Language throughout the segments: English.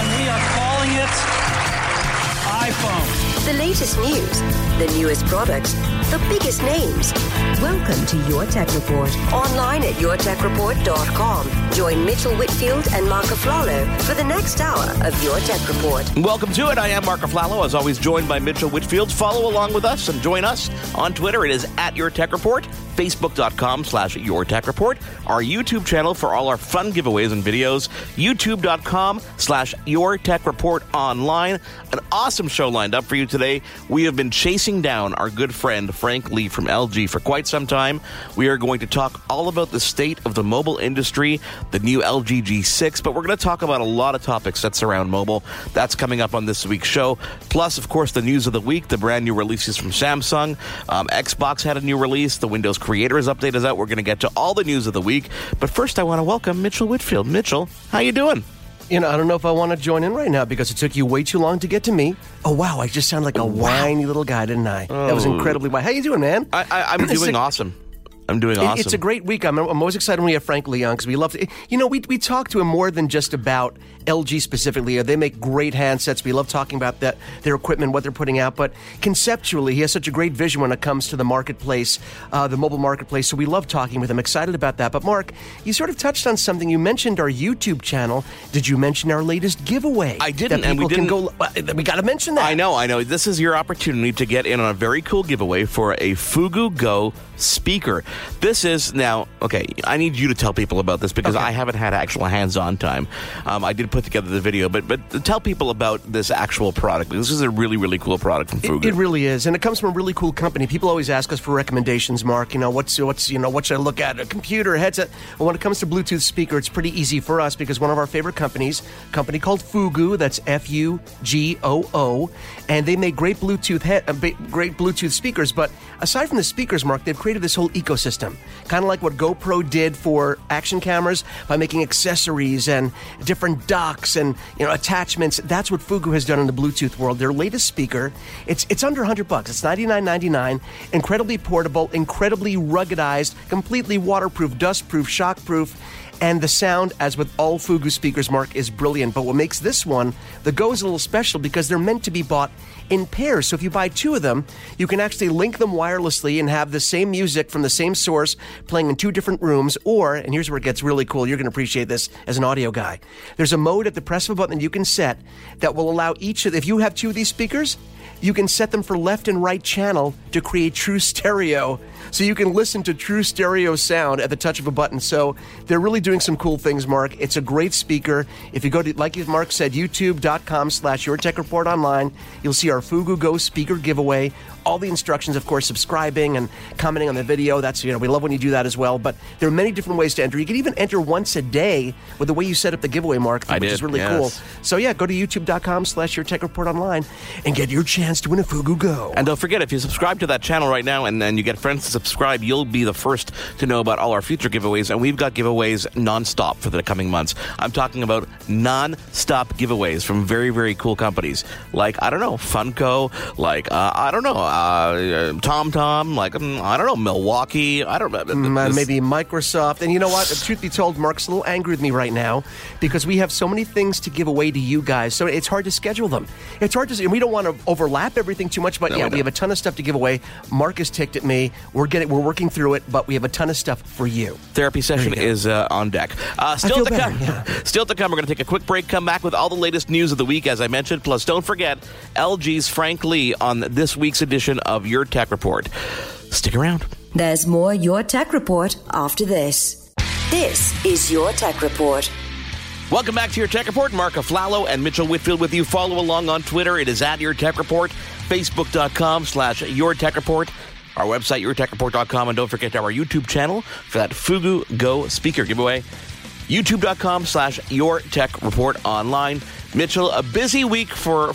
And we are calling it iPhone. The latest news, the newest products, the biggest names. Welcome to Your Tech Report. Online at yourtechreport.com. Join Mitchell Whitfield and Marc Aflalo for the next hour of Your Tech Report. Welcome to it. I am Marc Aflalo, as always, joined by Mitchell Whitfield. Follow along with us and join us on Twitter. It is at Your Tech Report, Facebook.com/Your Tech Report, our YouTube channel for all our fun giveaways and videos, YouTube.com/Your Tech Report online. An awesome show lined up for you today. We have been chasing down our good friend Frank Lee from LG for quite some time. We are going to talk all about the state of the mobile industry, the new LG G6, but we're going to talk about a lot of topics that surround mobile. That's coming up on this week's show. Plus, of course, the news of the week, the brand new releases from Samsung. Xbox had a new release. The Windows Creators update is out. We're going to get to all the news of the week. But first, I want to welcome Mitchell Whitfield. Mitchell, how you doing? You know, I don't know if I want to join in right now because it took you way too long to get to me. Oh, wow. I just sound like a whiny little guy, didn't I? Oh. That was incredibly whiny. How you doing, man? I'm doing awesome. I'm doing awesome. It's a great week. I'm always excited when we have Frank Lee on because we love to... You know, we talk to him more than just about LG specifically. They make great handsets. We love talking about that, their equipment, what they're putting out. But conceptually, he has such a great vision when it comes to the marketplace, the mobile marketplace. So we love talking with him. Excited about that. But Mark, you sort of touched on something. You mentioned our YouTube channel. Did you mention our latest giveaway? I didn't. That people can go. We got to mention that. I know. This is your opportunity to get in on a very cool giveaway for a Fugoo Go speaker. This is now, okay, I need you to tell people about this because I haven't had actual hands-on time. I did put together the video, but tell people about this actual product. This is a really, really cool product from Fugoo. It really is, and it comes from a really cool company. People always ask us for recommendations, Mark. You know, what should I look at? A computer, a headset? Well, when it comes to Bluetooth speaker, it's pretty easy for us because one of our favorite companies, a company called Fugoo, that's Fugoo, and they make great great Bluetooth speakers, but aside from the speakers, Mark, they've created this whole ecosystem, kind of like what GoPro did for action cameras by making accessories and different docks and attachments. That's what Fugoo has done in the Bluetooth world. Their latest speaker, it's under $100. It's $99.99. Incredibly portable, incredibly ruggedized, completely waterproof, dustproof, shockproof. And the sound, as with all Fugoo speakers, Mark, is brilliant. But what makes this one, the Go, is a little special because they're meant to be bought in pairs. So if you buy two of them, you can actually link them wirelessly and have the same music from the same source playing in two different rooms. Or, and here's where it gets really cool, you're going to appreciate this as an audio guy, there's a mode at the press of a button you can set that will allow if you have two of these speakers, you can set them for left and right channel to create true stereo. So you can listen to true stereo sound at the touch of a button. So they're really doing some cool things, Mark. It's a great speaker. If you go to, like Mark said, youtube.com/Your Tech Report online, you'll see our Fugoo Go speaker giveaway. All the instructions, of course, subscribing and commenting on the video. That's, we love when you do that as well. But there are many different ways to enter. You can even enter once a day with the way you set up the giveaway, Mark, which is really cool. So yeah, go to youtube.com/Your Tech Report online and get your chance to win a Fugoo Go. And don't forget, if you subscribe to that channel right now and then you get friends to subscribe, you'll be the first to know about all our future giveaways. And we've got giveaways nonstop for the coming months. I'm talking about nonstop giveaways from very, very cool companies like, I don't know, Funko, like, I don't know, Tom Tom, like, I don't know, Milwaukee, I don't know. Maybe Microsoft. And you know what? Truth be told, Mark's a little angry with me right now because we have so many things to give away to you guys. So it's hard to schedule them. It's hard to, and we don't want to overload overlap everything too much, but no, yeah, we have a ton of stuff to give away. Marc has ticked at me. We're working through it, but we have a ton of stuff for you. Therapy session is on deck. Still to come, we're going to take a quick break, come back with all the latest news of the week, as I mentioned. Plus, don't forget, LG's Frank Lee on this week's edition of Your Tech Report. Stick around. There's more Your Tech Report after this. This is Your Tech Report. Welcome back to Your Tech Report. Marc Aflalo and Mitchell Whitfield with you. Follow along on Twitter. It is at Your Tech Report, Facebook.com/Your Tech Report. Our website, YourTechReport.com. And don't forget our YouTube channel for that Fugoo Go speaker giveaway. YouTube.com/Your Tech Report online. Mitchell, a busy week for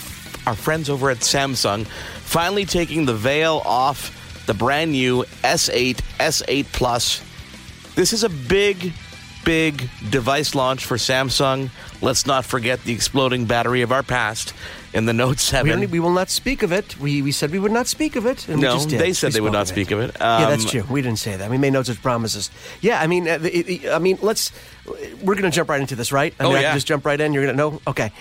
our friends over at Samsung, finally taking the veil off the brand new S8, S8 Plus. This is a big device launch for Samsung. Let's not forget the exploding battery of our past in the Note 7. We will not speak of it. We said we would not speak of it. And no, we just did. They said they would not speak of it. Yeah, that's true. We didn't say that. We made no such promises. Yeah, we're going to jump right into this, right? I just jump right in. You're going to know? Okay.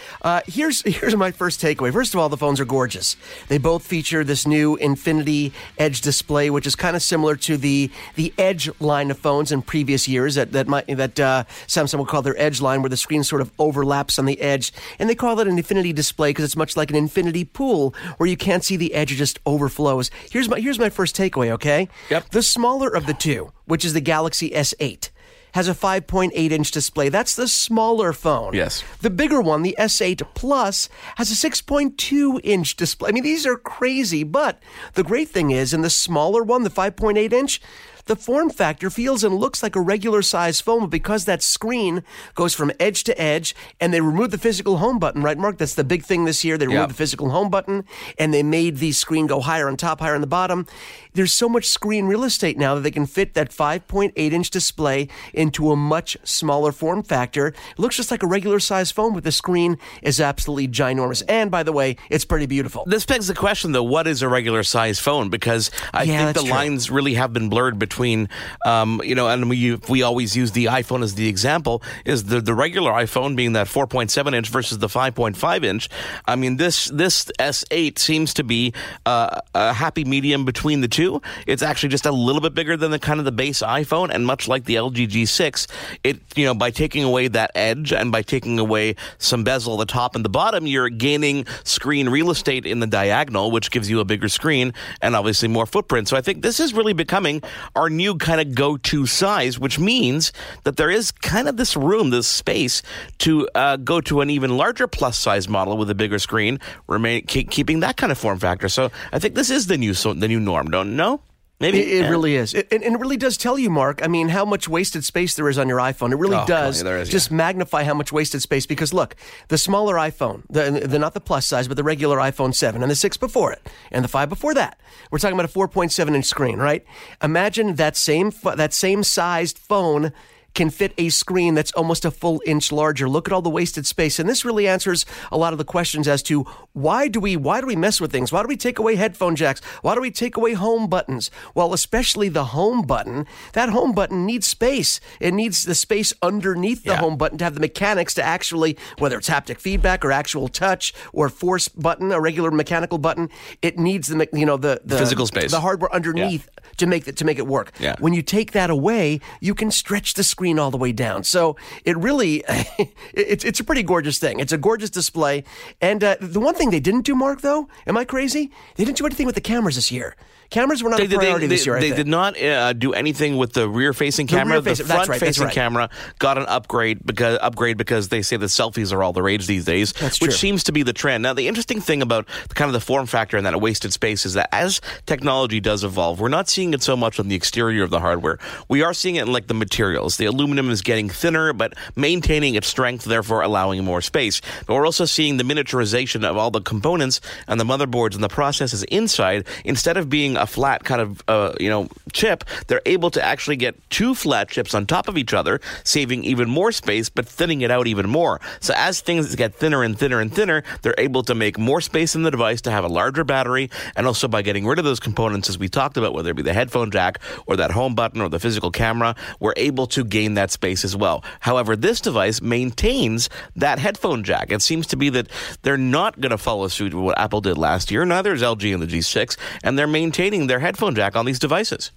Here's my first takeaway. First of all, the phones are gorgeous. They both feature this new Infinity Edge display, which is kind of similar to the Edge line of phones in previous years that Samsung would call their Edge line, where the screen sort of overlaps on the edge. And they call it an Infinity display because it's much like an infinity pool where you can't see the edge, it just overflows. Here's my first takeaway, okay? Yep. The smaller of the two, which is the Galaxy S8. Has a 5.8-inch display. That's the smaller phone. Yes. The bigger one, the S8 Plus, has a 6.2-inch display. I mean, these are crazy, but the great thing is, in the smaller one, the 5.8-inch, the form factor feels and looks like a regular-sized phone, but because that screen goes from edge to edge, and they removed the physical home button, right, Marc? That's the big thing this year. They removed the physical home button, and they made the screen go higher on top, higher on the bottom. There's so much screen real estate now that they can fit that 5.8-inch display into a much smaller form factor. It looks just like a regular-sized phone, but the screen is absolutely ginormous. And, by the way, it's pretty beautiful. This begs the question, though, what is a regular-sized phone? Because I think the lines really have been blurred between, and we always use the iPhone as the example, is the regular iPhone being that 4.7-inch versus the 5.5-inch. I mean, this S8 seems to be a happy medium between the two. It's actually just a little bit bigger than the kind of the base iPhone, and much like the LG G6, it by taking away that edge and by taking away some bezel at the top and the bottom, you're gaining screen real estate in the diagonal, which gives you a bigger screen and obviously more footprint. So I think this is really becoming our new kind of go-to size, which means that there is kind of this room, this space to go to an even larger plus size model with a bigger screen, keeping that kind of form factor. So I think this is the new norm. No? Maybe. It really is. And it really does tell you, Marc, I mean, how much wasted space there is on your iPhone. It really does magnify how much wasted space, because look, the smaller iPhone, the not the plus size, but the regular iPhone 7 and the 6 before it and the 5 before that, we're talking about a 4.7-inch screen, right? Imagine that same sized phone can fit a screen that's almost a full inch larger. Look at all the wasted space. And this really answers a lot of the questions as to why do we mess with things? Why do we take away headphone jacks? Why do we take away home buttons? Well, especially the home button. That home button needs space. It needs the space underneath the home button to have the mechanics to actually, whether it's haptic feedback or actual touch or force button, a regular mechanical button, it needs the physical space, the hardware underneath to make it work. Yeah. When you take that away, you can stretch the screen all the way down. So it really, it's a pretty gorgeous thing. It's a gorgeous display. And the one thing they didn't do, Marc, though, am I crazy? They didn't do anything with the cameras this year. Cameras were not a priority this year, I think. They did not do anything with the rear-facing camera. The front-facing camera got an upgrade because they say that selfies are all the rage these days, which seems to be the trend. Now, the interesting thing about kind of the form factor and that wasted space is that as technology does evolve, we're not seeing it so much on the exterior of the hardware. We are seeing it in, like, the materials. The aluminum is getting thinner, but maintaining its strength, therefore allowing more space. But we're also seeing the miniaturization of all the components and the motherboards and the processes inside. Instead of being a flat kind of, chip, they're able to actually get two flat chips on top of each other, saving even more space, but thinning it out even more. So as things get thinner and thinner and thinner, they're able to make more space in the device to have a larger battery, and also by getting rid of those components, as we talked about, whether it be the headphone jack or that home button or the physical camera, we're able to get gain that space as well. However, this device maintains that headphone jack. It seems to be that they're not going to follow suit with what Apple did last year. Neither is LG and the G6, and they're maintaining their headphone jack on these devices.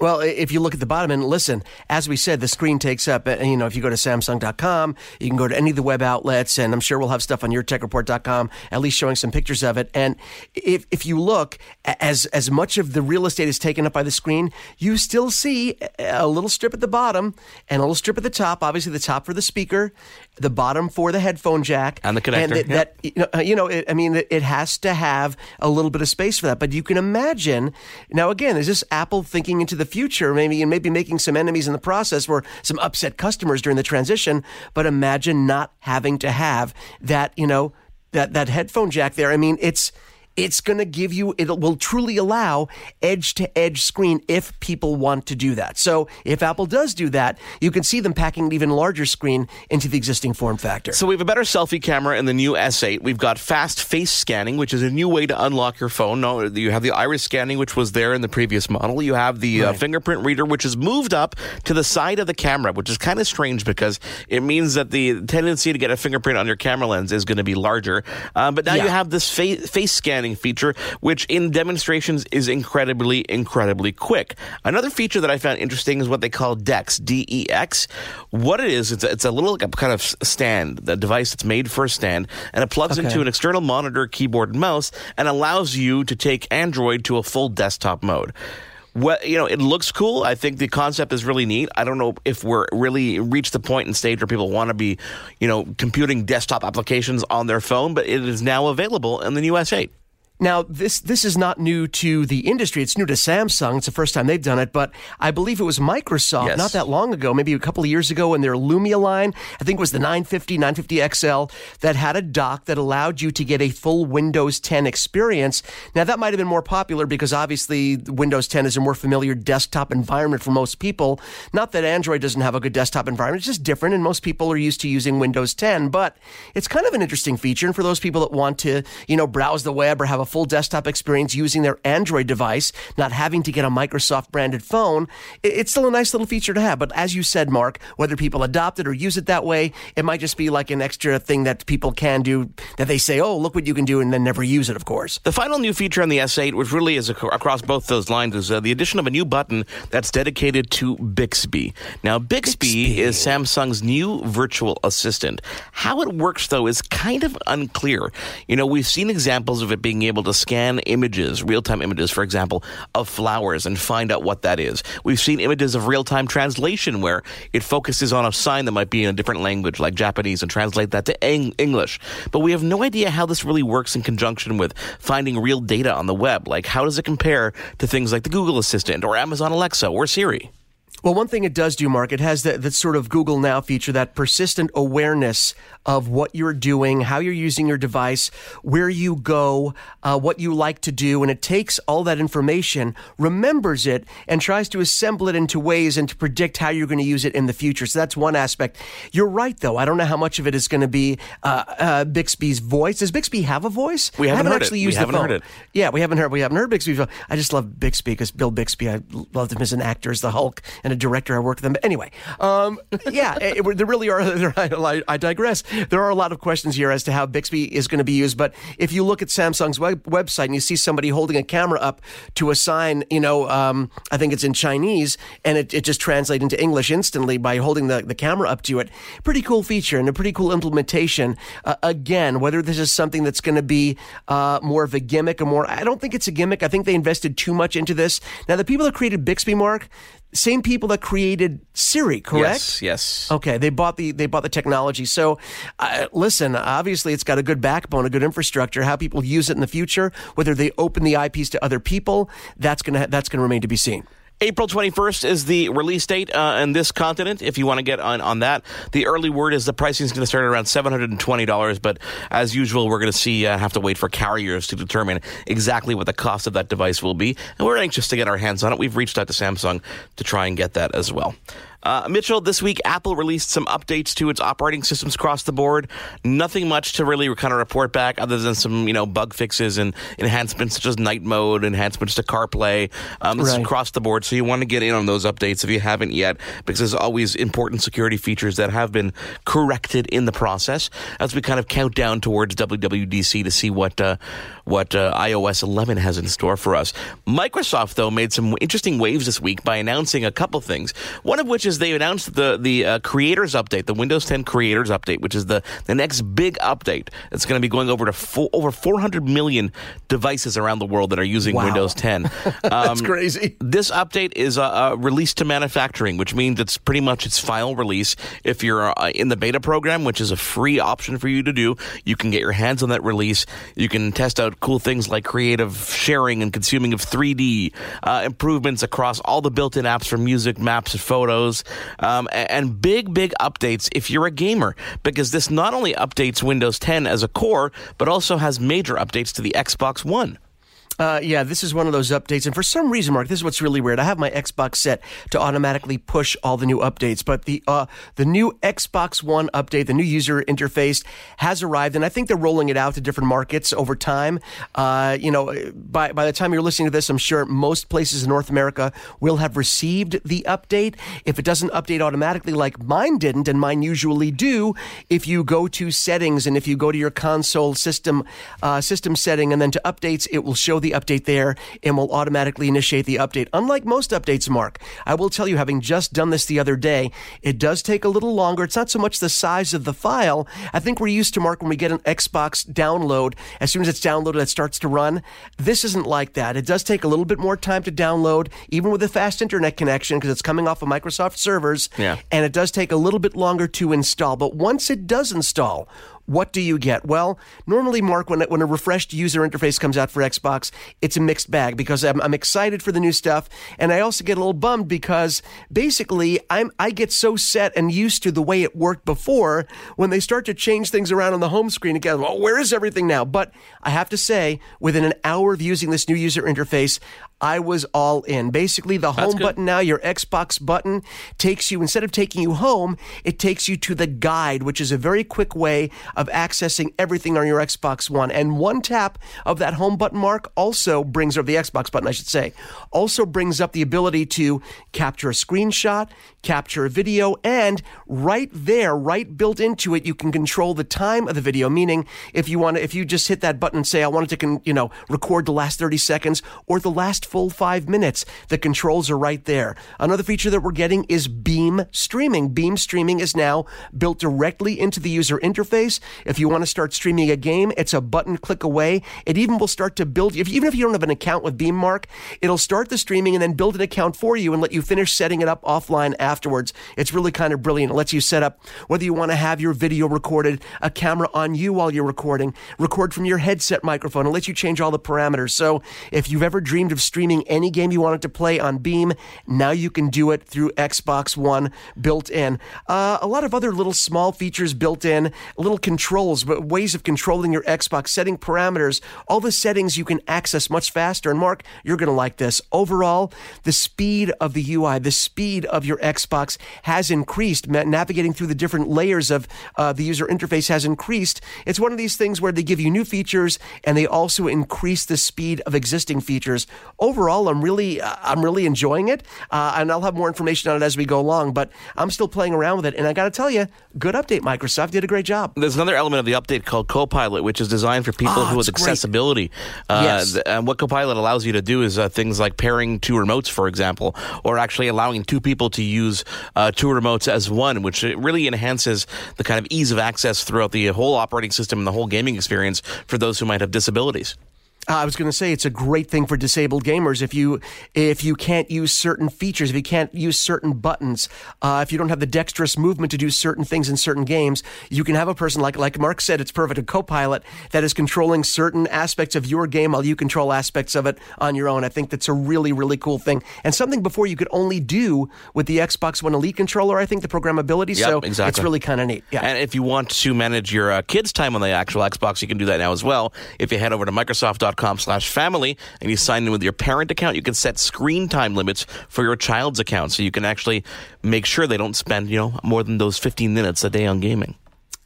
Well, if you look at the bottom and listen, as we said, the screen takes up, you know, if you go to Samsung.com, you can go to any of the web outlets, and I'm sure we'll have stuff on yourtechreport.com, at least showing some pictures of it. And if you look, as much of the real estate is taken up by the screen, you still see a little strip at the bottom and a little strip at the top, obviously the top for the speaker, the bottom for the headphone jack. And the connector. And that, it has to have a little bit of space for that. But you can imagine, now again, is this Apple thinking into the future, maybe making some enemies in the process or some upset customers during the transition, but imagine not having to have that, that headphone jack there. I mean, it's going to give you, it will truly allow edge-to-edge screen if people want to do that. So if Apple does do that, you can see them packing an even larger screen into the existing form factor. So we have a better selfie camera in the new S8. We've got fast face scanning, which is a new way to unlock your phone. No, you have the iris scanning, which was there in the previous model. You have the fingerprint reader, which is moved up to the side of the camera, which is kind of strange because it means that the tendency to get a fingerprint on your camera lens is going to be larger. But now you have this face scanning feature, which in demonstrations is incredibly quick. Another feature that I found interesting is what they call DEX, D-E-X. What it is, it's a little like a kind of stand, the device that's made for a stand, and it plugs into an external monitor, keyboard, and mouse, and allows you to take Android to a full desktop mode. Well, it looks cool. I think the concept is really neat. I don't know if we're really reached the point in stage where people want to be, computing desktop applications on their phone, but it is now available in the new S8. Now, this is not new to the industry. It's new to Samsung. It's the first time they've done it, but I believe it was Microsoft not that long ago, maybe a couple of years ago in their Lumia line, I think it was the 950, 950 XL, that had a dock that allowed you to get a full Windows 10 experience. Now, that might have been more popular because obviously Windows 10 is a more familiar desktop environment for most people. Not that Android doesn't have a good desktop environment. It's just different, and most people are used to using Windows 10, but it's kind of an interesting feature. And for those people that want to, browse the web or have a full desktop experience using their Android device, not having to get a Microsoft-branded phone, it's still a nice little feature to have. But as you said, Mark, whether people adopt it or use it that way, it might just be like an extra thing that people can do that they say, oh, look what you can do, and then never use it, of course. The final new feature on the S8, which really is across both those lines, is the addition of a new button that's dedicated to Bixby. Now, Bixby is Samsung's new virtual assistant. How it works, though, is kind of unclear. We've seen examples of it being able to scan images, real-time images, for example, of flowers and find out what that is. We've seen images of real-time translation where it focuses on a sign that might be in a different language like Japanese and translate that to English. But we have no idea how this really works in conjunction with finding real data on the web. Like, how does it compare to things like the Google Assistant or Amazon Alexa or Siri? Well, one thing it does do, Mark, it has that sort of Google Now feature, that persistent awareness of what you're doing, how you're using your device, where you go, what you like to do, and it takes all that information, remembers it, and tries to assemble it into ways and to predict how you're going to use it in the future. So that's one aspect. You're right, though. I don't know how much of it is going to be Bixby's voice. Does Bixby have a voice? We haven't heard actually it. Used we the haven't phone. Heard it. Yeah, we haven't heard Bixby's voice. I just love Bixby because Bill Bixby, I loved him as an actor, as the Hulk, and a director. I work with them. But anyway, there really are, I digress. There are a lot of questions here as to how Bixby is going to be used, but if you look at Samsung's website and you see somebody holding a camera up to a sign, I think it's in Chinese, and it just translates into English instantly by holding the camera up to it. Pretty cool feature and a pretty cool implementation. Again, whether this is something that's going to be more of a gimmick or more, I don't think it's a gimmick. I think they invested too much into this. Now, the people that created Bixby, Mark, same people that created Siri, correct? Yes. Okay, they bought the technology. So, listen, obviously it's got a good backbone, a good infrastructure. How people use it in the future, whether they open the eyepiece to other people, that's gonna remain to be seen. April 21st is the release date in this continent, if you want to get on that. The early word is the pricing is going to start at around $720, but as usual, we're going to have to wait for carriers to determine exactly what the cost of that device will be, and we're anxious to get our hands on it. We've reached out to Samsung to try and get that as well. Mitchell, this week Apple released some updates to its operating systems across the board. Nothing much to really kind of report back other than some, bug fixes and enhancements such as night mode, enhancements to CarPlay. This is across the board, so you want to get in on those updates if you haven't yet, because there's always important security features that have been corrected in the process as we kind of count down towards WWDC to see what iOS 11 has in store for us. Microsoft, though, made some interesting waves this week by announcing a couple things, one of which is they announced the Creators update, the Windows 10 Creators update, which is the next big update. It's going to be going over to over 400 million devices around the world that are using Windows 10. That's crazy. This update is released to manufacturing, which means it's pretty much its final release. If you're in the beta program, which is a free option for you to do, you can get your hands on that release. You can test out cool things like creative sharing and consuming of 3D, improvements across all the built-in apps for music, maps, and photos, and big updates if you're a gamer, because this not only updates Windows 10 as a core, but also has major updates to the Xbox One. Yeah, this is one of those updates. And for some reason, Mark, this is what's really weird. I have my Xbox set to automatically push all the new updates. But the new Xbox One update, the new user interface, has arrived. And I think they're rolling it out to different markets over time. By the time you're listening to this, I'm sure most places in North America will have received the update. If it doesn't update automatically like mine didn't, and mine usually do, if you go to settings and if you go to your console system setting and then to updates, it will show the update there and will automatically initiate the update. Unlike most updates, Mark, I will tell you, having just done this the other day, it does take a little longer. It's not so much the size of the file. I think we're used to, Mark, when we get an Xbox download, as soon as it's downloaded, it starts to run. This isn't like that. It does take a little bit more time to download, even with a fast internet connection, because it's coming off of Microsoft servers, and it does take a little bit longer to install. But once it does install, what do you get? Well, normally, Mark, when a refreshed user interface comes out for Xbox, it's a mixed bag, because I'm excited for the new stuff, and I also get a little bummed because basically I get so set and used to the way it worked before, when they start to change things around on the home screen again, well, where is everything now? But I have to say, within an hour of using this new user interface, I was all in. Basically, the home button now, your Xbox button, takes you, instead of taking you home, it takes you to the guide, which is a very quick way of accessing everything on your Xbox One. And one tap of that home button, Mark, also brings up the ability to capture a screenshot, capture a video, and right built into it, you can control the time of the video, meaning if you just hit that button and say, I wanted to record the last 30 seconds or the last full 5 minutes, the controls are right there. Another feature that we're getting is Beam streaming. Beam streaming is now built directly into the user interface. If you want to start streaming a game, it's a button click away. It even will start to build, even if you don't have an account with Beam, Mark, it'll start the streaming and then build an account for you and let you finish setting it up offline afterwards. It's really kind of brilliant. It lets you set up whether you want to have your video recorded, a camera on you while you're recording, record from your headset microphone. It lets you change all the parameters. So if you've ever dreamed of streaming any game you wanted to play on Beam, now you can do it through Xbox One built in. A lot of other little small features built in, little controls, but ways of controlling your Xbox, setting parameters, all the settings you can access much faster. And Mark, you're going to like this. Overall, the speed of the UI, the speed of your Xbox has increased. Navigating through the different layers of the user interface has increased. It's one of these things where they give you new features and they also increase the speed of existing features. Overall, I'm really enjoying it, and I'll have more information on it as we go along, but I'm still playing around with it, and I got to tell you, good update, Microsoft. Did a great job. There's another element of the update called Copilot, which is designed for people with accessibility. Yes. And what Copilot allows you to do is things like pairing two remotes, for example, or actually allowing two people to use two remotes as one, which really enhances the kind of ease of access throughout the whole operating system and the whole gaming experience for those who might have disabilities. I was going to say it's a great thing for disabled gamers if you can't use certain features, if you can't use certain buttons, if you don't have the dexterous movement to do certain things in certain games, you can have a person like Mark said, it's perfect, a co-pilot that is controlling certain aspects of your game while you control aspects of it on your own. I think that's a really, really cool thing. And something before you could only do with the Xbox One Elite controller, I think, the programmability. Yep, so exactly. It's really kind of neat. Yeah. And if you want to manage your kids' time on the actual Xbox, you can do that now as well. If you head over to Microsoft.com, Google.com/family, and you sign in with your parent account, you can set screen time limits for your child's account, so you can actually make sure they don't spend, you know, more than those 15 minutes a day on gaming.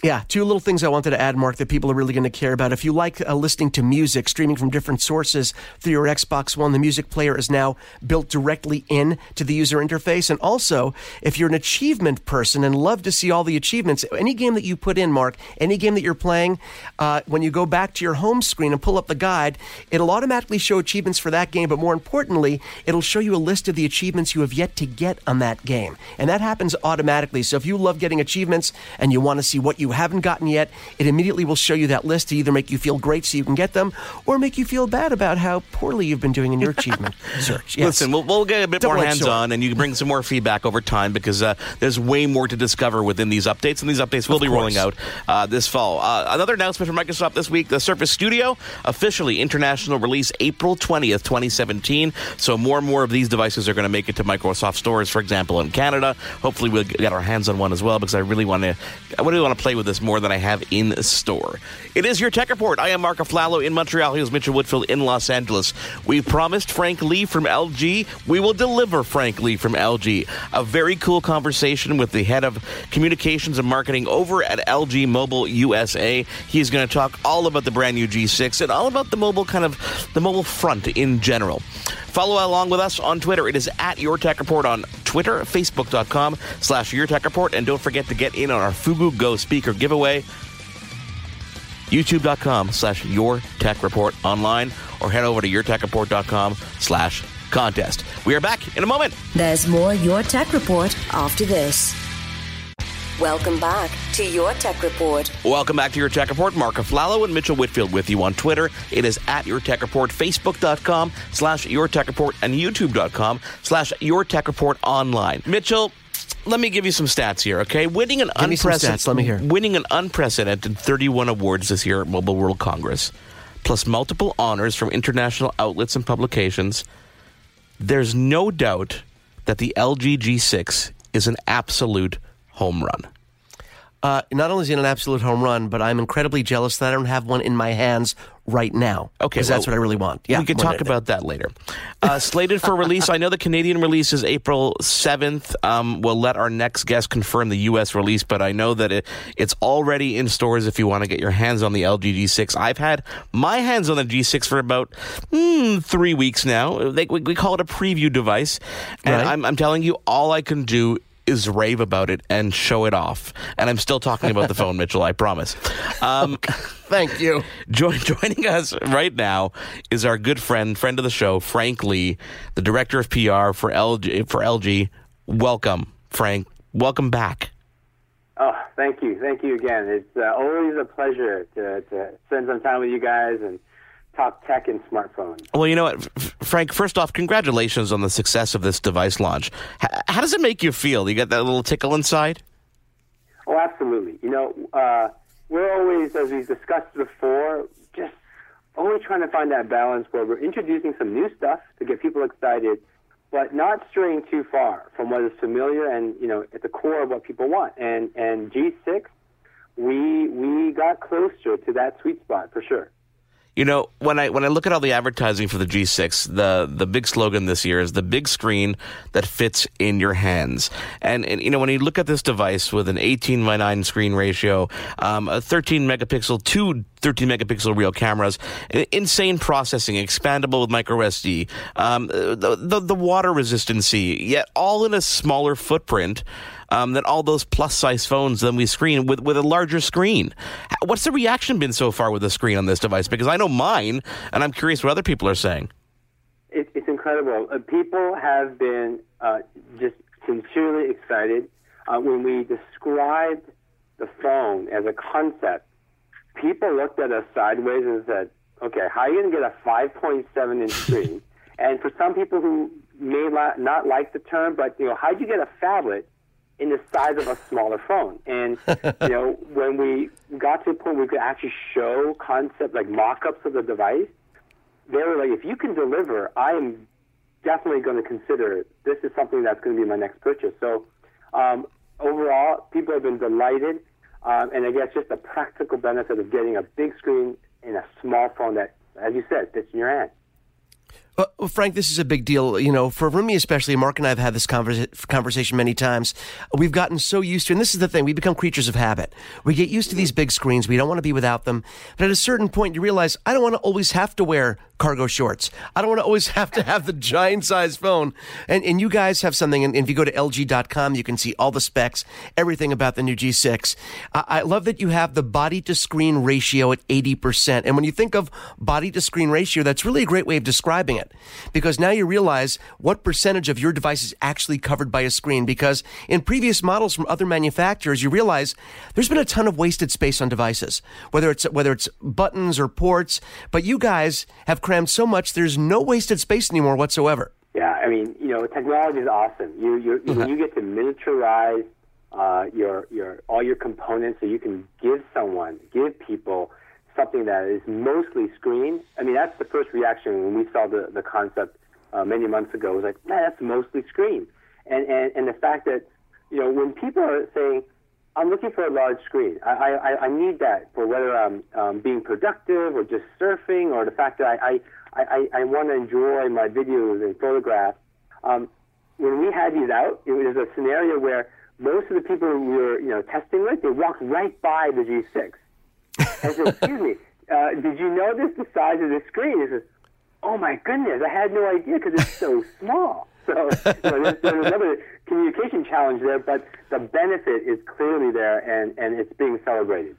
Yeah, two little things I wanted to add, Mark, that people are really going to care about. If you like listening to music, streaming from different sources through your Xbox One, the music player is now built directly in to the user interface. And also, if you're an achievement person and love to see all the achievements, any game that you put in, Mark, any game that you're playing, when you go back to your home screen and pull up the guide, it'll automatically show achievements for that game. But more importantly, it'll show you a list of the achievements you have yet to get on that game. And that happens automatically. So if you love getting achievements and you want to see what you haven't gotten yet, it immediately will show you that list to either make you feel great so you can get them, or make you feel bad about how poorly you've been doing in your achievement search. Yes. Listen, we'll get a bit more hands-on, and you can bring some more feedback over time, because there's way more to discover within these updates, and these updates will be rolling out this fall. Another announcement from Microsoft this week, the Surface Studio, officially international release April 20th, 2017, so more and more of these devices are going to make it to Microsoft stores, for example, in Canada. Hopefully we'll get our hands on one as well, because I really want to play with this more than I have in store. It is Your Tech Report. I am Marc Aflalo in Montreal. Here's Mitchell Whitfield in Los Angeles. We promised Frank Lee from LG. We will deliver Frank Lee from LG. A very cool conversation with the head of communications and marketing over at LG Mobile USA. He's going to talk all about the brand new G6 and all about the mobile front in general. Follow along with us on Twitter. It is at Your Tech Report on Twitter, facebook.com/Your Tech Report, and don't forget to get in on our Fugoo Go speaker giveaway, youtube.com/Your Tech Report online, or head over to yourtechreport.com/contest. We are back in a moment. There's more Your Tech Report after this. Welcome back to Your Tech Report. Welcome back to Your Tech Report. Marc Aflalo and Mitchell Whitfield with you on Twitter. It is at Your Tech Report, facebook.com/Your Tech Report, and youtube.com/Your Tech Report online. Mitchell, let me give you some stats here, okay? Winning an unprecedented 31 awards this year at Mobile World Congress, plus multiple honors from international outlets and publications, there's no doubt that the LG G6 is an absolute home run. Not only is it an absolute home run, but I'm incredibly jealous that I don't have one in my hands right now. Okay, because that's what I really want. Yeah, we can talk about that later. Slated for release, I know the Canadian release is April 7th. We'll let our next guest confirm the U.S. release, but I know that it's already in stores if you want to get your hands on the LG G6. I've had my hands on the G6 for about 3 weeks now. We call it a preview device, and right. I'm telling you, all I can do is rave about it and show it off. And I'm still talking about the phone, Mitchell, I promise. Okay, thank you. Joining us right now is our good friend of the show, Frank Lee, the director of PR for LG. Welcome, Frank. Welcome back. Oh, thank you. Thank you again. It's always a pleasure to spend some time with you guys and top tech and smartphones. Well, you know what, Frank, first off, congratulations on the success of this device launch. How does it make you feel? You got that little tickle inside? Oh, absolutely. You know, we're always, as we've discussed before, just always trying to find that balance where we're introducing some new stuff to get people excited, but not straying too far from what is familiar and, you know, at the core of what people want. And G6, we got closer to that sweet spot for sure. You know, when I look at all the advertising for the G6, the big slogan this year is the big screen that fits in your hands. And you know, when you look at this device with an 18:9 screen ratio, a 13-megapixel, two 13-megapixel real cameras, insane processing, expandable with microSD, the water resistancy, yet all in a smaller footprint than all those plus-size phones that we screen with a larger screen. What's the reaction been so far with the screen on this device? Because I know mine, and I'm curious what other people are saying. It's incredible. People have been just sincerely excited. When we described the phone as a concept, people looked at us sideways and said, okay, how are you going to get a 5.7-inch screen? And for some people who may not like the term, but, you know, how'd you get a phablet in the size of a smaller phone? And, you know, when we got to the point where we could actually show concept, like mock-ups of the device, they were like, if you can deliver, I am definitely going to consider it. This is something that's going to be my next purchase. So overall, people have been delighted. And I guess just the practical benefit of getting a big screen in a small phone that as you said, ditching your aunt. Well, Frank, this is a big deal. You know, for me especially, Mark and I have had this conversation many times. We've gotten so used to, and this is the thing, we become creatures of habit. We get used to these big screens. We don't want to be without them. But at a certain point, you realize, I don't want to always have to wear cargo shorts. I don't want to always have to have the giant-sized phone. And you guys have something, and if you go to LG.com, you can see all the specs, everything about the new G6. I love that you have the body-to-screen ratio at 80%. And when you think of body-to-screen ratio, that's really a great way of describing it. Because now you realize what percentage of your device is actually covered by a screen. Because in previous models from other manufacturers, you realize there's been a ton of wasted space on devices, whether it's buttons or ports. But you guys have crammed so much, there's no wasted space anymore whatsoever. Yeah, I mean, you know, technology is awesome. When you get to miniaturize your all your components, so you can give people something that is mostly screen. I mean, that's the first reaction when we saw the concept many months ago. It was like, man, that's mostly screen. And the fact that, you know, when people are saying, I'm looking for a large screen, I need that for whether I'm being productive or just surfing, or the fact that I want to enjoy my videos and photographs. When we had these out, it was a scenario where most of the people we were, you know, testing with, they walked right by the G6. And so, excuse me, did you notice the size of the screen? He says, oh my goodness, I had no idea because it's so small. So you know, there's another communication challenge there, but the benefit is clearly there, and it's being celebrated.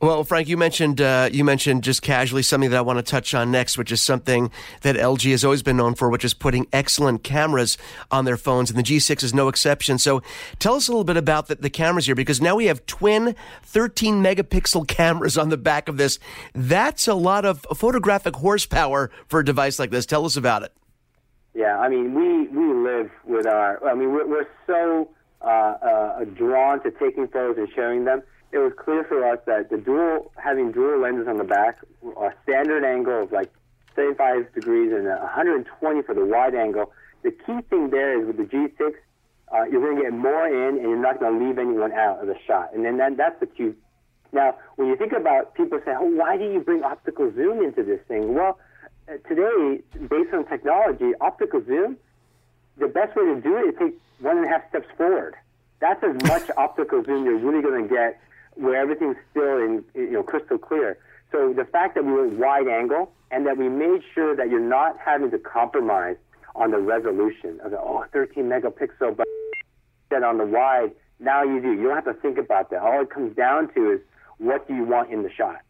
Well, Frank, you mentioned just casually something that I want to touch on next, which is something that LG has always been known for, which is putting excellent cameras on their phones, and the G6 is no exception. So tell us a little bit about the cameras here, because now we have twin 13-megapixel cameras on the back of this. That's a lot of photographic horsepower for a device like this. Tell us about it. Yeah, I mean, we live with our... I mean, we're so drawn to taking photos and sharing them. It was clear for us that having dual lenses on the back, a standard angle of like 75 degrees and 120 for the wide angle. The key thing there is with the G6, you're going to get more in, and you're not going to leave anyone out of the shot. And then that's the cue. Now, when you think about people saying, "Oh, why do you bring optical zoom into this thing?" Well, today, based on technology, optical zoom, the best way to do it is take 1.5 steps forward. That's as much optical zoom you're really going to get, where everything's still in, you know, crystal clear. So the fact that we went wide angle and that we made sure that you're not having to compromise on the resolution of the 13 megapixel, but that on the wide, now you do. You don't have to think about that. All it comes down to is what do you want in the shot.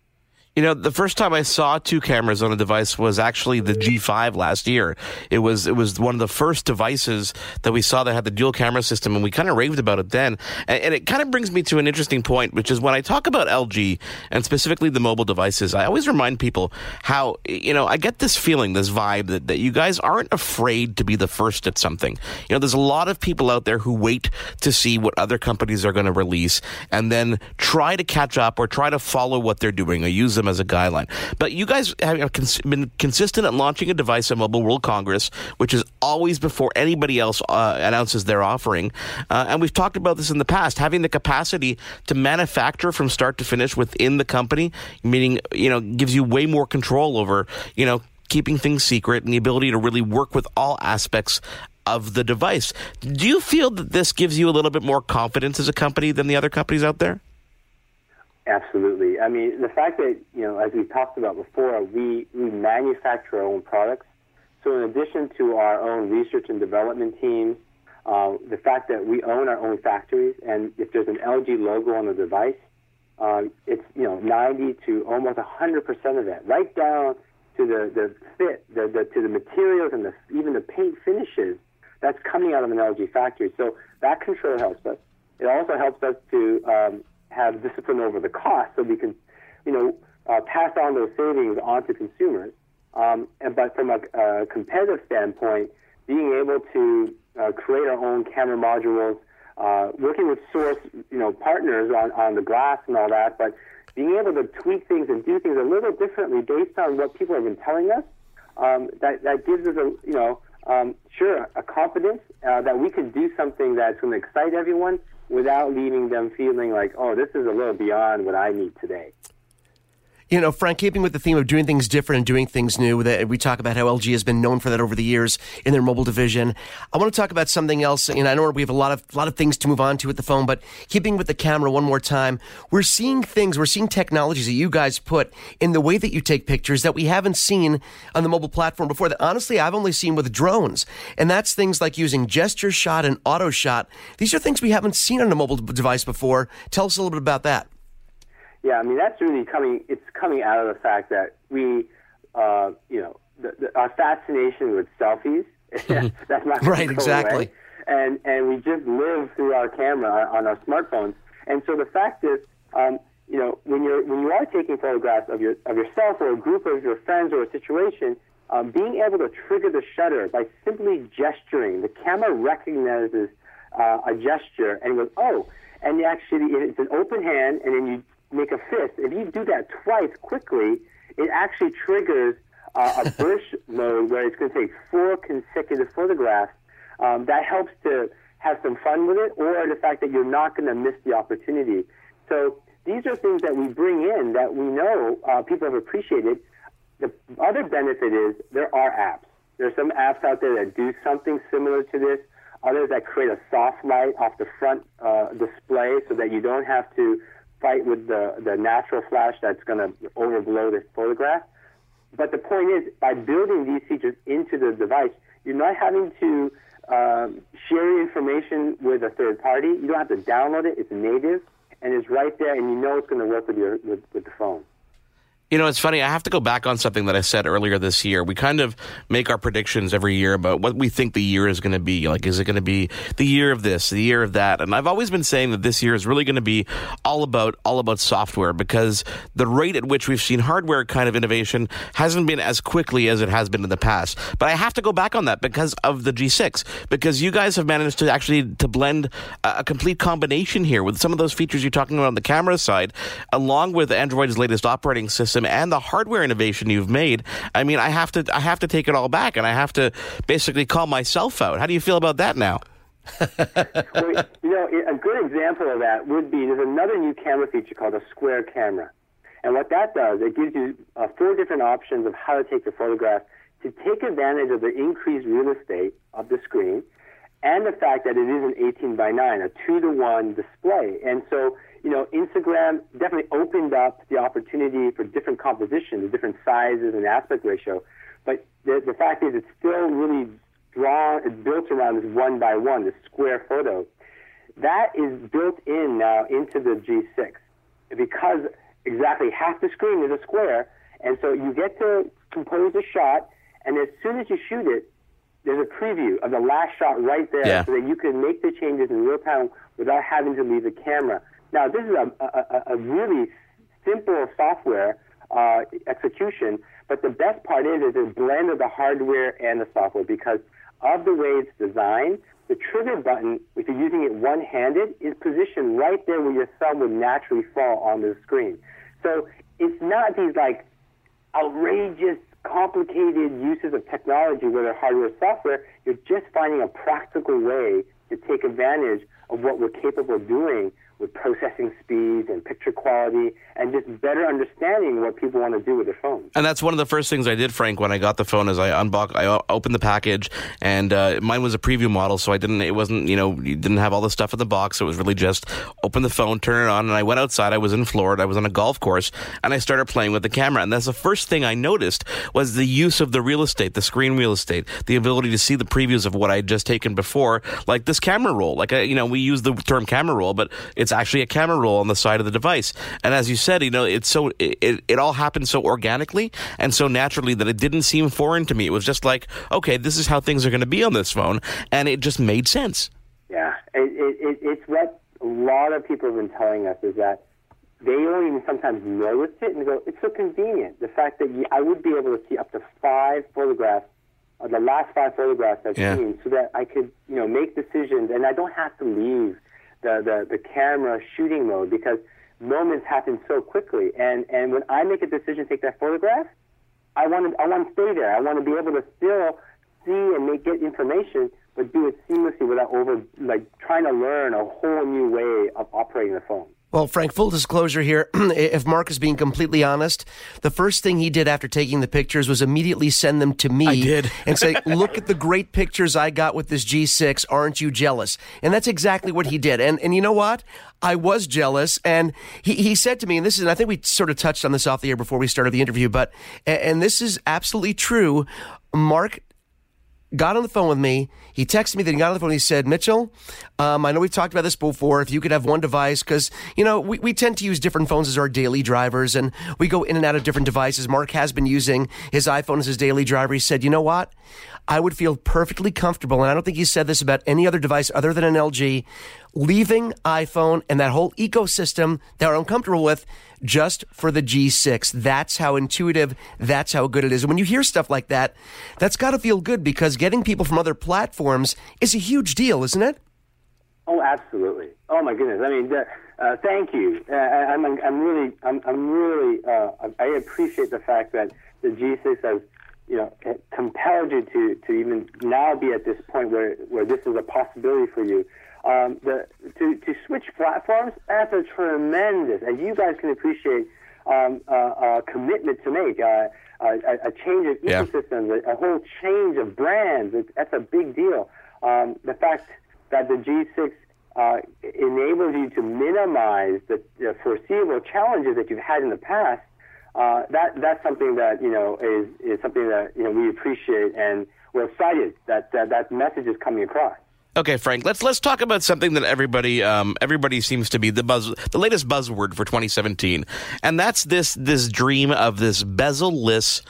You know, the first time I saw two cameras on a device was actually the G5 last year. It was one of the first devices that we saw that had the dual camera system, and we kind of raved about it then. And it kind of brings me to an interesting point, which is when I talk about LG and specifically the mobile devices, I always remind people how, you know, I get this feeling, this vibe that you guys aren't afraid to be the first at something. You know, there's a lot of people out there who wait to see what other companies are going to release and then try to catch up or try to follow what they're doing or use them as a guideline. But you guys have been consistent at launching a device at Mobile World Congress, which is always before anybody else announces their offering. And we've talked about this in the past, having the capacity to manufacture from start to finish within the company, meaning, you know, gives you way more control over, you know, keeping things secret and the ability to really work with all aspects of the device. Do you feel that this gives you a little bit more confidence as a company than the other companies out there? Absolutely. I mean, the fact that, you know, as we talked about before, we manufacture our own products. So in addition to our own research and development teams, the fact that we own our own factories, and if there's an LG logo on the device, it's, you know, 90 to almost 100% of that, right down to the fit, to the materials and even the paint finishes that's coming out of an LG factory. So that control helps us. It also helps us to have discipline over the cost, so we can, you know, pass on those savings onto consumers. But from a competitive standpoint, being able to create our own camera modules, working with source, you know, partners on the glass and all that, but being able to tweak things and do things a little differently based on what people have been telling us, that gives us a confidence that we can do something that's going to excite everyone, without leaving them feeling like, oh, this is a little beyond what I need today. You know, Frank, keeping with the theme of doing things different and doing things new, that we talk about how LG has been known for that over the years in their mobile division. I want to talk about something else, and I know we have a lot of things to move on to with the phone, but keeping with the camera one more time, we're seeing technologies that you guys put in the way that you take pictures that we haven't seen on the mobile platform before, that honestly I've only seen with drones, and that's things like using gesture shot and auto shot. These are things we haven't seen on a mobile device before. Tell us a little bit about that. Yeah, I mean, that's really coming out of the fact that we, our fascination with selfies, that's not right, exactly. Away. And we just live through our camera on our smartphones. And so the fact is, when you are taking photographs of yourself or a group of your friends or a situation, being able to trigger the shutter by simply gesturing, the camera recognizes a gesture and goes, oh, and actually it's an open hand, and then you make a fist. If you do that twice quickly, it actually triggers a burst mode where it's going to take 4 consecutive photographs. That helps to have some fun with it, or the fact that you're not going to miss the opportunity. So these are things that we bring in that we know people have appreciated. The other benefit is there are apps. There's some apps out there that do something similar to this, others that create a soft light off the front display so that you don't have to fight with the natural flash that's going to overblow this photograph. But the point is, by building these features into the device, you're not having to share information with a third party. You don't have to download it. It's native, and it's right there, and you know it's going to work with the phone. You know, it's funny. I have to go back on something that I said earlier this year. We kind of make our predictions every year about what we think the year is going to be. Like, is it going to be the year of this, the year of that? And I've always been saying that this year is really going to be all about software, because the rate at which we've seen hardware kind of innovation hasn't been as quickly as it has been in the past. But I have to go back on that because of the G6, because you guys have managed to actually to blend a complete combination here with some of those features you're talking about on the camera side, along with Android's latest operating system and the hardware innovation you've made. I mean, I have to take it all back, and I have to basically call myself out. How do you feel about that now? Well, you know, a good example of that would be, there's another new camera feature called a square camera. And what that does, it gives you 4 different options of how to take the photograph to take advantage of the increased real estate of the screen and the fact that it is an 18:9, a 2-to-1 display. And so, you know, Instagram definitely opened up the opportunity for different compositions, different sizes and aspect ratio. But the fact is, it's still really built around this 1:1, this square photo. That is built in now into the G6, because exactly half the screen is a square. And so you get to compose a shot, and as soon as you shoot it, there's a preview of the last shot right there, so that you can make the changes in real time without having to leave the camera. Now, this is a really simple software execution, but the best part is a blend of the hardware and the software, because of the way it's designed. The trigger button, if you're using it one-handed, is positioned right there where your thumb would naturally fall on the screen. So it's not these like outrageous, complicated uses of technology, whether hardware or software. You're just finding a practical way to take advantage of what we're capable of doing with processing speeds and picture quality, and just better understanding what people want to do with their phones. And that's one of the first things I did, Frank, when I got the phone. Is I opened the package, and mine was a preview model, so it didn't have all the stuff in the box. It was really just open the phone, turn it on, and I went outside. I was in Florida. I was on a golf course, and I started playing with the camera. And that's the first thing I noticed, was the use of the real estate, the screen real estate, the ability to see the previews of what I had just taken before, like this camera roll. Like, we use the term camera roll, but it's actually a camera roll on the side of the device. And as you said, it all happened so organically and so naturally that it didn't seem foreign to me. It was just like, okay, this is how things are going to be on this phone, and it just made sense. Yeah, it's what a lot of people have been telling us, is that they don't even sometimes notice it and go, it's so convenient. The fact that I would be able to see up to 5 photographs, the last 5 photographs I've seen, so that I could make decisions, and I don't have to leave the camera shooting mode, because moments happen so quickly. And when I make a decision to take that photograph, I want to stay there. I want to be able to still see and get information, but do it seamlessly without trying to learn a whole new way of operating the phone. Well, Frank, full disclosure here, if Marc is being completely honest, the first thing he did after taking the pictures was immediately send them to me. I did. And say, look at the great pictures I got with this G6. Aren't you jealous? And that's exactly what he did. And you know what? I was jealous. And he said to me, and this is, and I think we sort of touched on this off the air before we started the interview, but, and this is absolutely true, Marc got on the phone with me. He texted me, then he got on the phone and he said, Mitchell, I know we've talked about this before, if you could have one device, because, you know, we tend to use different phones as our daily drivers, and we go in and out of different devices. Marc has been using his iPhone as his daily driver. He said, you know what? I would feel perfectly comfortable, and I don't think he said this about any other device other than an LG, leaving iPhone and that whole ecosystem that I'm comfortable with just for the G6. That's how intuitive, that's how good it is. And when you hear stuff like that, that's got to feel good, because getting people from other platforms is a huge deal, isn't it? Oh, absolutely. Oh, my goodness. I mean, thank you. I'm really, I appreciate the fact that the G6 has, you know, compelled you to even now be at this point where this is a possibility for you. To switch platforms, that's a tremendous, and you guys can appreciate commitment to make, a change of ecosystems, a whole change of brands. That's a big deal. The fact that the G6 enables you to minimize the foreseeable challenges that you've had in the past, that's something that, you know, is something that, you know, we appreciate, and we're excited that message is coming across. Okay, Frank. Let's talk about something that everybody seems to be the latest buzzword for 2017, and that's this dream of this bezel-less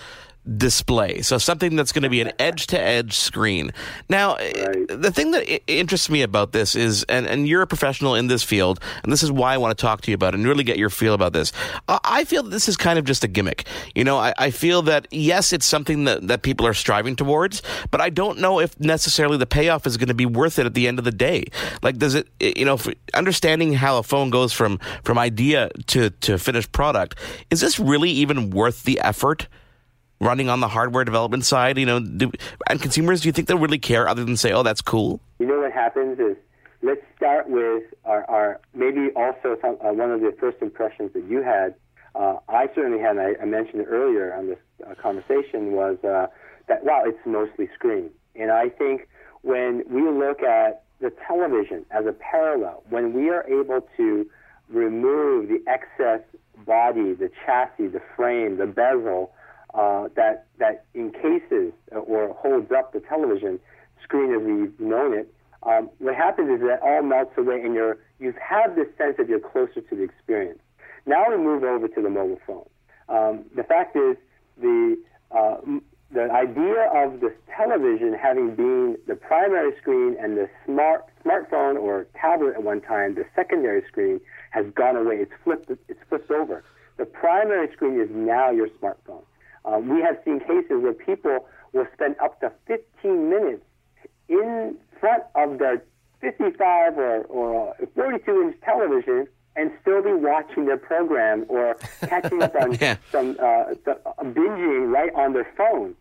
display. So something that's going to be an edge-to-edge screen. Now, right. The thing that interests me about this is, and you're a professional in this field, and this is why I want to talk to you about it and really get your feel about this. I feel that this is kind of just a gimmick. You know, I feel that, yes, it's something that people are striving towards, but I don't know if necessarily the payoff is going to be worth it at the end of the day. Like, does it, you know, understanding how a phone goes from idea to finished product, is this really even worth the effort? Running on the hardware development side, you know, and consumers, do you think they'll really care other than say, oh, that's cool? You know what happens is, let's start with our maybe also one of the first impressions that you had. I certainly had, and I mentioned it earlier on this conversation, was that, wow, it's mostly screen. And I think when we look at the television as a parallel, when we are able to remove the excess body, the chassis, the frame, the bezel, that encases or holds up the television screen as we've known it, what happens is that all melts away, and you have this sense that you're closer to the experience. Now we move over to the mobile phone. The fact is, the idea of this television having been the primary screen and the smartphone or tablet at one time, the secondary screen, has gone away. It's flipped over. The primary screen is now your smartphone. We have seen cases where people will spend up to 15 minutes in front of their 55 or 42-inch television and still be watching their program or catching up on binging right on their phone.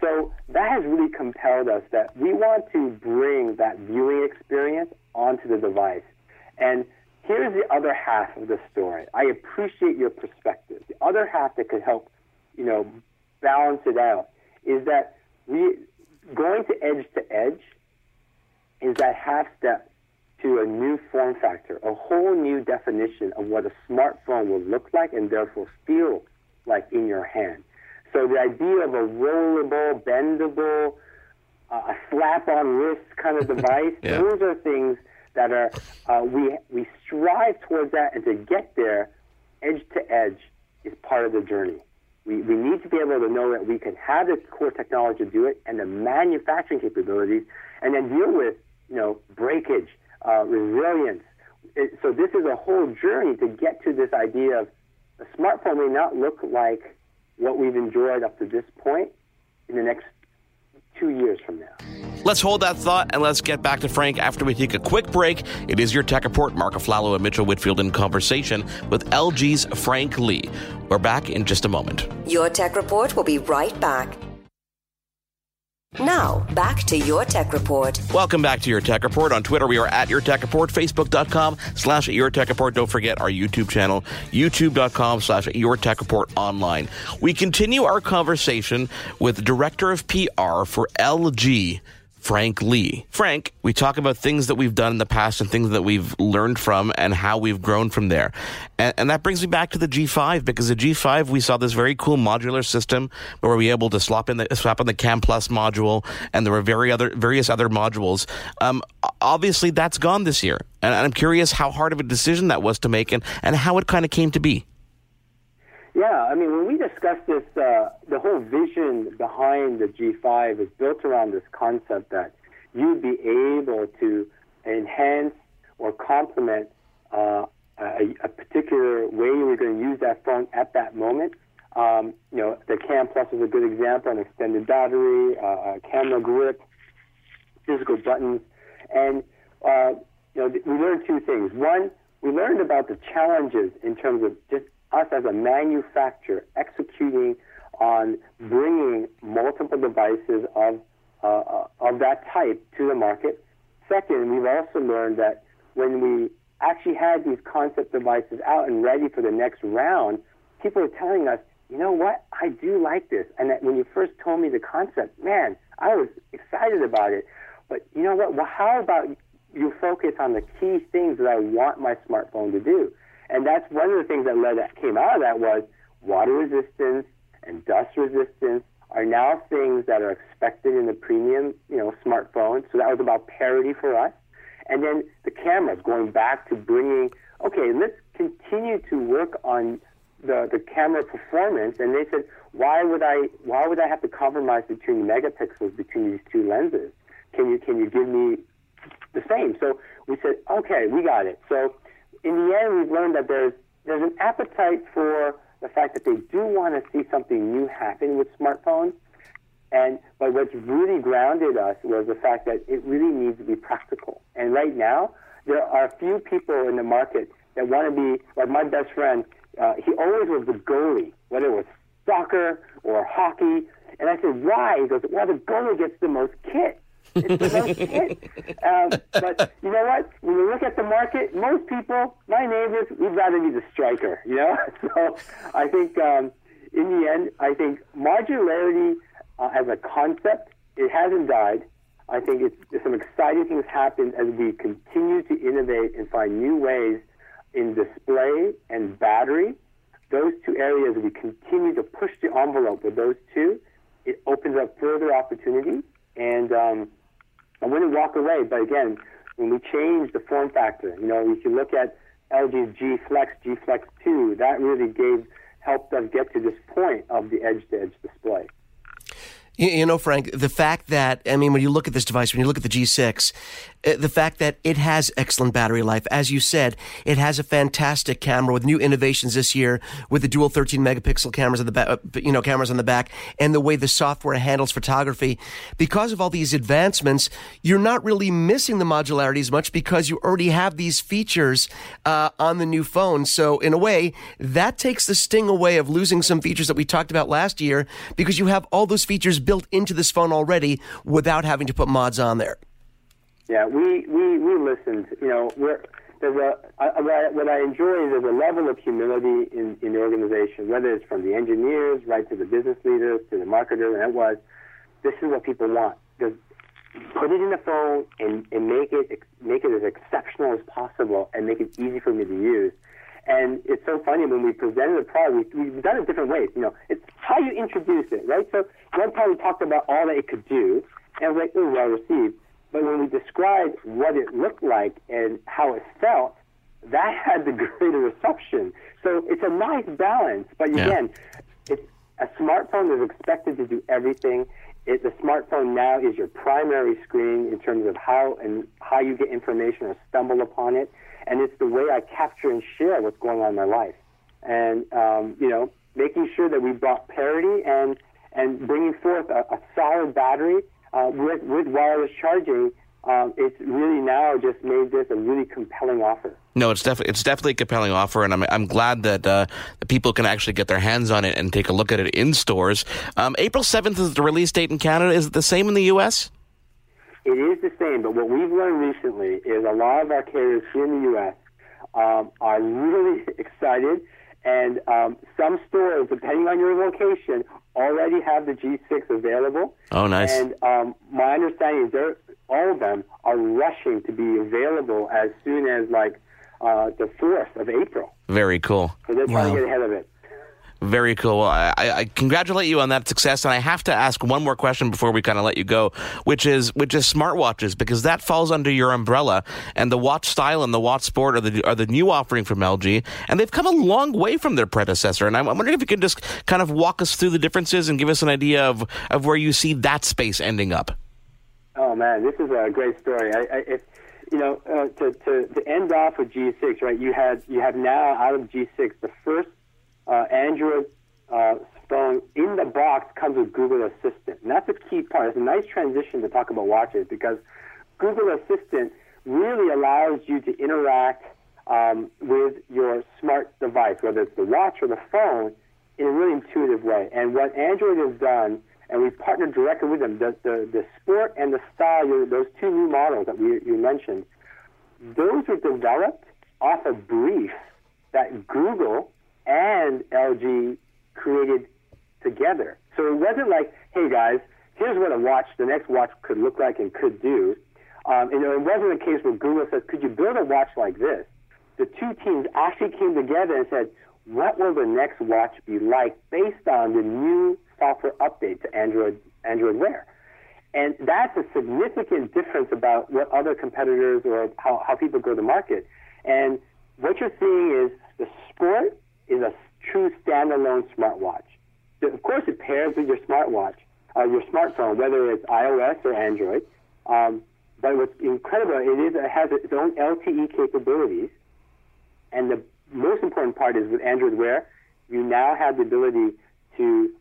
So that has really compelled us that we want to bring that viewing experience onto the device. And here's the other half of the story. I appreciate your perspective. The other half that could help, you know, balance it out, is that we going to edge is that half step to a new form factor, a whole new definition of what a smartphone will look like and therefore feel like in your hand. So the idea of a rollable, bendable, a slap-on wrist kind of device, those are things that are we strive towards that, and to get there, edge to edge is part of the journey. We need to be able to know that we can have the core technology to do it and the manufacturing capabilities, and then deal with, you know, breakage, resilience. So this is a whole journey to get to this idea of a smartphone may not look like what we've enjoyed up to this point in the next 2 years from now. Let's hold that thought, and let's get back to Frank after we take a quick break. It is Your Tech Report. Marc Aflalo and Mitchell Whitfield in conversation with LG's Frank Lee. We're back in just a moment. Your Tech Report will be right back. Now, back to Your Tech Report. Welcome back to Your Tech Report. On Twitter, we are at Your Tech Report, Facebook.com/Your Tech Report. Don't forget our YouTube channel, YouTube.com/Your Tech Report Online. We continue our conversation with Director of PR for LG, Frank Lee. Frank, we talk about things that we've done in the past and things that we've learned from and how we've grown from there. And that brings me back to the G5, because the G5, we saw this very cool modular system where we were able to swap in the Cam Plus module, and there were various other modules. Obviously, that's gone this year. And I'm curious how hard of a decision that was to make and how it kind of came to be. Yeah, I mean, when we discussed this, the whole vision behind the G5 is built around this concept that you'd be able to enhance or complement a particular way you were going to use that phone at that moment. The Cam Plus is a good example, an extended battery, a camera grip, physical buttons. And we learned two things. One, we learned about the challenges in terms of just us as a manufacturer executing on bringing multiple devices of that type to the market. Second, we've also learned that when we actually had these concept devices out and ready for the next round, people were telling us, you know what, I do like this. And that when you first told me the concept, man, I was excited about it. But you know what, well, how about you focus on the key things that I want my smartphone to do? And that's one of the things that came out of that was water resistance and dust resistance are now things that are expected in the premium, smartphone. So that was about parity for us. And then the cameras, going back to bringing, okay, let's continue to work on the camera performance. And they said, why would I have to compromise between megapixels between these two lenses? Can you give me the same? So we said, okay, we got it. So in the end, we've learned that there's an appetite for the fact that they do want to see something new happen with smartphones, but what's really grounded us was the fact that it really needs to be practical. And right now, there are few people in the market that want to be, like my best friend, he always was the goalie, whether it was soccer or hockey. And I said, why? He goes, well, the goalie gets the most kit. It's the most hit. But you know what? When you look at the market, most people, my neighbors, we'd rather be the striker, So I think in the end, I think modularity as a concept, it hasn't died. I think it's some exciting things happen as we continue to innovate and find new ways in display and battery. Those two areas, we continue to push the envelope with those two. It opens up further opportunities. And I wouldn't walk away, but again, when we change the form factor, if you look at LG's G Flex 2, that really helped us get to this point of the edge-to-edge display. Frank, the fact that, when you look at this device, when you look at the G6, the fact that it has excellent battery life, as you said, it has a fantastic camera with new innovations this year with the dual 13-megapixel cameras on the back, and the way the software handles photography. Because of all these advancements, you're not really missing the modularity as much because you already have these features on the new phone. So in a way, that takes the sting away of losing some features that we talked about last year because you have all those features built into this phone already without having to put mods on there. Yeah, we listened. What I enjoy is there's a level of humility in the organization, whether it's from the engineers right to the business leaders to the marketer, and this is what people want. Just put it in the phone and make it as exceptional as possible and make it easy for me to use. And it's so funny when we presented the product, we've done it different ways. It's how you introduce it, right? So one time we talked about all that it could do, and it was well received. But when we described what it looked like and how it felt, that had the greater reception. So it's a nice balance. But again, a smartphone is expected to do everything. The smartphone now is your primary screen in terms of how you get information or stumble upon it. And it's the way I capture and share what's going on in my life. And, making sure that we brought parity and bringing forth a solid battery with wireless charging It's really now just made this a really compelling offer. No, it's definitely a compelling offer, and I'm glad that the people can actually get their hands on it and take a look at it in stores. April 7th is the release date in Canada. Is it the same in the U.S.? It is the same, but what we've learned recently is a lot of our carriers here in the U.S. Are really excited, and some stores, depending on your location, already have the G6 available. Oh, nice. And my understanding is all of them are rushing to be available as soon as, the 4th of April. Very cool. So they're trying to get ahead of it. Very cool. Well, I congratulate you on that success, and I have to ask one more question before we kind of let you go, which is smartwatches, because that falls under your umbrella, and the Watch Style and the Watch Sport are the new offering from LG, and they've come a long way from their predecessor, and I'm wondering if you could just kind of walk us through the differences and give us an idea of where you see that space ending up. Oh, man, this is a great story. To end off with G6, right, you have now out of G6 the first Android phone in the box comes with Google Assistant. And that's a key part. It's a nice transition to talk about watches because Google Assistant really allows you to interact with your smart device, whether it's the watch or the phone, in a really intuitive way. And what Android has done, and we've partnered directly with them, the Sport and the Style, those two new models that you mentioned, those were developed off a brief that Google and LG created together. So it wasn't like, hey guys, here's what the next watch could look like and could do. It wasn't a case where Google said, could you build a watch like this? The two teams actually came together and said, what will the next watch be like based on the new software update to Android Wear? And that's a significant difference about what other competitors or how people go to market. And what you're seeing is the Sport is a true standalone smartwatch. Of course, it pairs with your smartphone, whether it's iOS or Android. But what's incredible, it has its own LTE capabilities. And the most important part is with Android Wear, you now have the ability to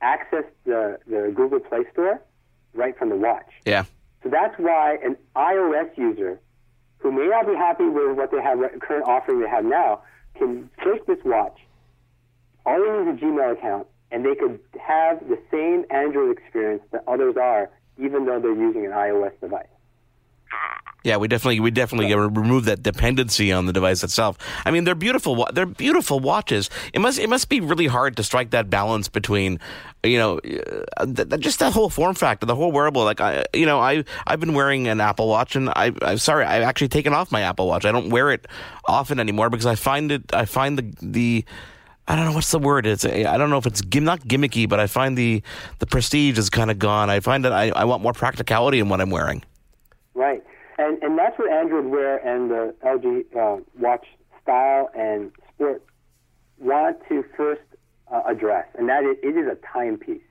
access the Google Play Store right from the watch. Yeah. So that's why an iOS user who may not be happy with what they have, current offering they have now, can take this watch, all they need is a Gmail account, and they could have the same Android experience that others are, even though they're using an iOS device. Yeah, we definitely remove that dependency on the device itself. I mean, they're beautiful watches. It must be really hard to strike that balance between, just that whole form factor, the whole wearable. I've been wearing an Apple Watch, and I've actually taken off my Apple Watch. I don't wear it often anymore because I find I don't know what's the word. I don't know if it's not gimmicky, but I find the prestige is kind of gone. I find that I want more practicality in what I'm wearing. Right. And that's what Android Wear and the LG Watch Style and Sport want to first address, and that is, it is a timepiece.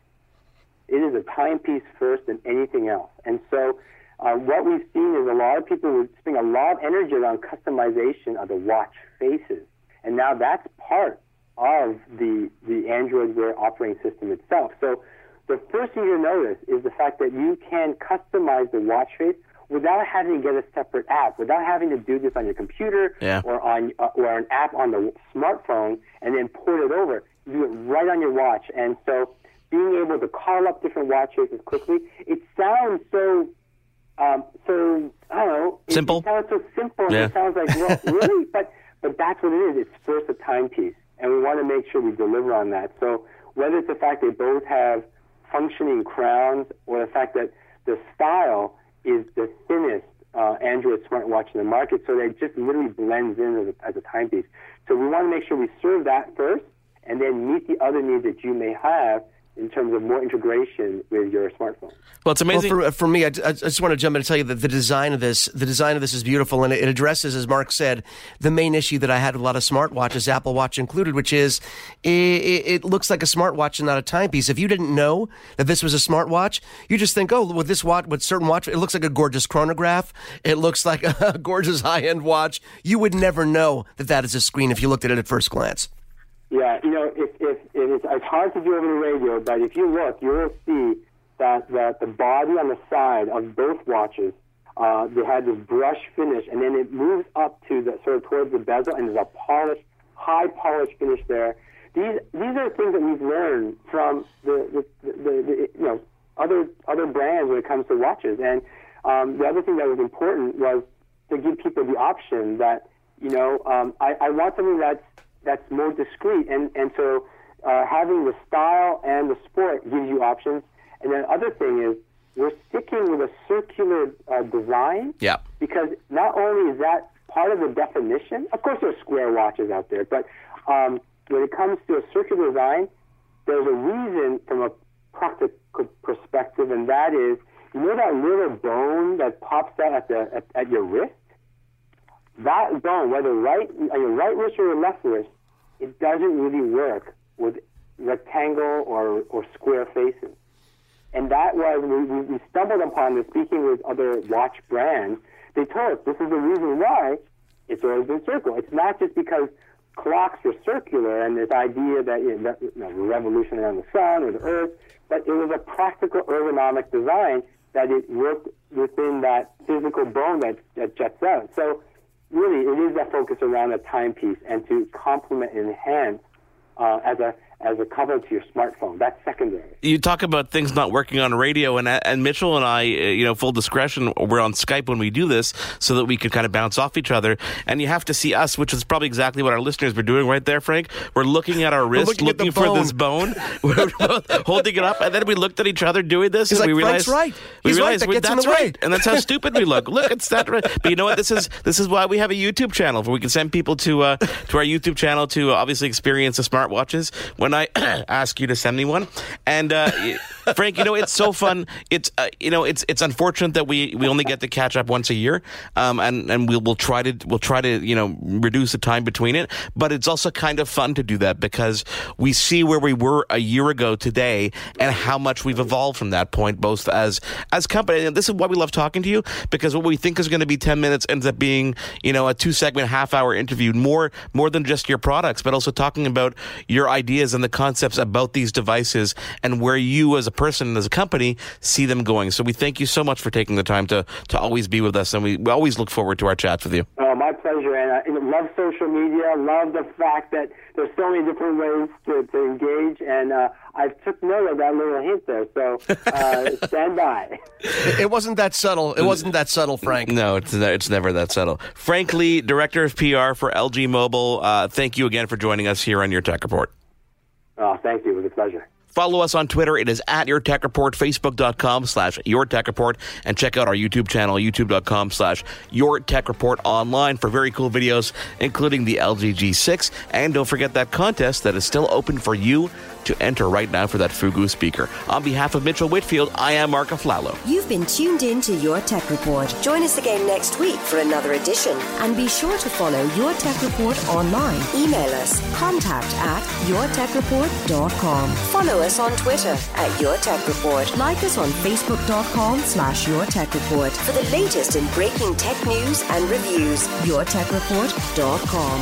It is a timepiece first than anything else. And so what we've seen is a lot of people would spend a lot of energy around customization of the watch faces, and now that's part of the Android Wear operating system itself. So the first thing you'll notice is the fact that you can customize the watch face without having to get a separate app, without having to do this on your computer or an app on the smartphone and then port it over. You do it right on your watch. And so being able to call up different watch faces quickly, it sounds so I don't know. Simple? It sounds so simple. Yeah. It sounds like, well, really? But that's what it is. It's first a timepiece. And we want to make sure we deliver on that. So whether it's the fact they both have functioning crowns or the fact that the Style is the thinnest Android smartwatch in the market, so that it just literally blends in as a timepiece. So we want to make sure we serve that first and then meet the other needs that you may have in terms of more integration with your smartphone. Well, it's amazing. Well, for me, I just want to jump in and tell you that the design of this is beautiful, and it addresses, as Mark said, the main issue that I had with a lot of smartwatches, Apple Watch included, which is it looks like a smartwatch and not a timepiece. If you didn't know that this was a smartwatch, you just think, oh, with certain watch, it looks like a gorgeous chronograph. It looks like a gorgeous high-end watch. You would never know that is a screen if you looked at it at first glance. Yeah, it's hard to do over the radio, but if you look, you will see that the body on the side of both watches They had this brush finish, and then it moves up to the sort of towards the bezel, and there's a polished, high polished finish there. These are things that we've learned from the you know, other brands when it comes to watches. And the other thing that was important was to give people the option that, you know, I want something that's more discreet, and so having the style and the sport gives you options. And then the other thing is, we're sticking with a circular design, yeah, because not only is that part of the definition, of course there's square watches out there, but when it comes to a circular design, there's a reason from a practical perspective, and that is, you know that little bone that pops out at your wrist? That bone, whether on your right wrist or your left wrist, it doesn't really work with rectangle or square faces. And that was, we stumbled upon this speaking with other watch brands. They told us this is the reason why it's always been circular. It's not just because clocks are circular and this idea that, you know, the revolution around the sun or the earth, but it was a practical ergonomic design that it worked within that physical bone that juts out. So really, it is that focus around the timepiece and to complement and enhance as a cover to your smartphone. That's secondary. You talk about things not working on radio, and Mitchell and I, you know, full discretion, we're on Skype when we do this so that we could kind of bounce off each other. And you have to see us, which is probably exactly what our listeners were doing right there, Frank. We're looking at our wrist, looking for this bone, we're holding it up, and then we looked at each other doing this, and like, we realized, Frank's right. We realized that's right, and that's how stupid we look. Look, it's that right. But you know what? This is why we have a YouTube channel where we can send people to our YouTube channel to obviously experience the smartwatches. When I ask you to send me one, and Frank, you know, it's so fun. It's you know, it's unfortunate that we only get to catch up once a year, and we'll try to you know, reduce the time between it. But it's also kind of fun to do that because we see where we were a year ago today and how much we've evolved from that point, both as company. And this is why we love talking to you, because what we think is going to be 10 minutes ends up being, you know, a 2-segment, half-hour interview, more than just your products, but also talking about your ideas and the concepts about these devices and where you as a person and as a company see them going. So we thank you so much for taking the time to always be with us, and we always look forward to our chats with you. Oh, my pleasure, and I love social media. I love the fact that there's so many different ways to engage, and I took note of that little hint there, so stand by. It wasn't that subtle. It wasn't that subtle, Frank. No, it's never that subtle. Frank Lee, Director of PR for LG Mobile, thank you again for joining us here on Your Tech Report. Oh, thank you. It was a pleasure. Follow us on Twitter. It is at Your Tech Report, Facebook.com/Your Tech Report, and check out our YouTube channel, YouTube.com/Your Tech Report online for very cool videos, including the LG G6. And don't forget that contest that is still open for you to enter right now for that Fugoo speaker. On behalf of Mitchell Whitfield, I am Marc Aflalo. You've been tuned in to Your Tech Report. Join us again next week for another edition. And be sure to follow Your Tech Report online. Email us, contact@yourtechreport.com. Follow us on Twitter @YourTechReport. Like us on Facebook.com/YourTechReport for the latest in breaking tech news and reviews. YourTechReport.com.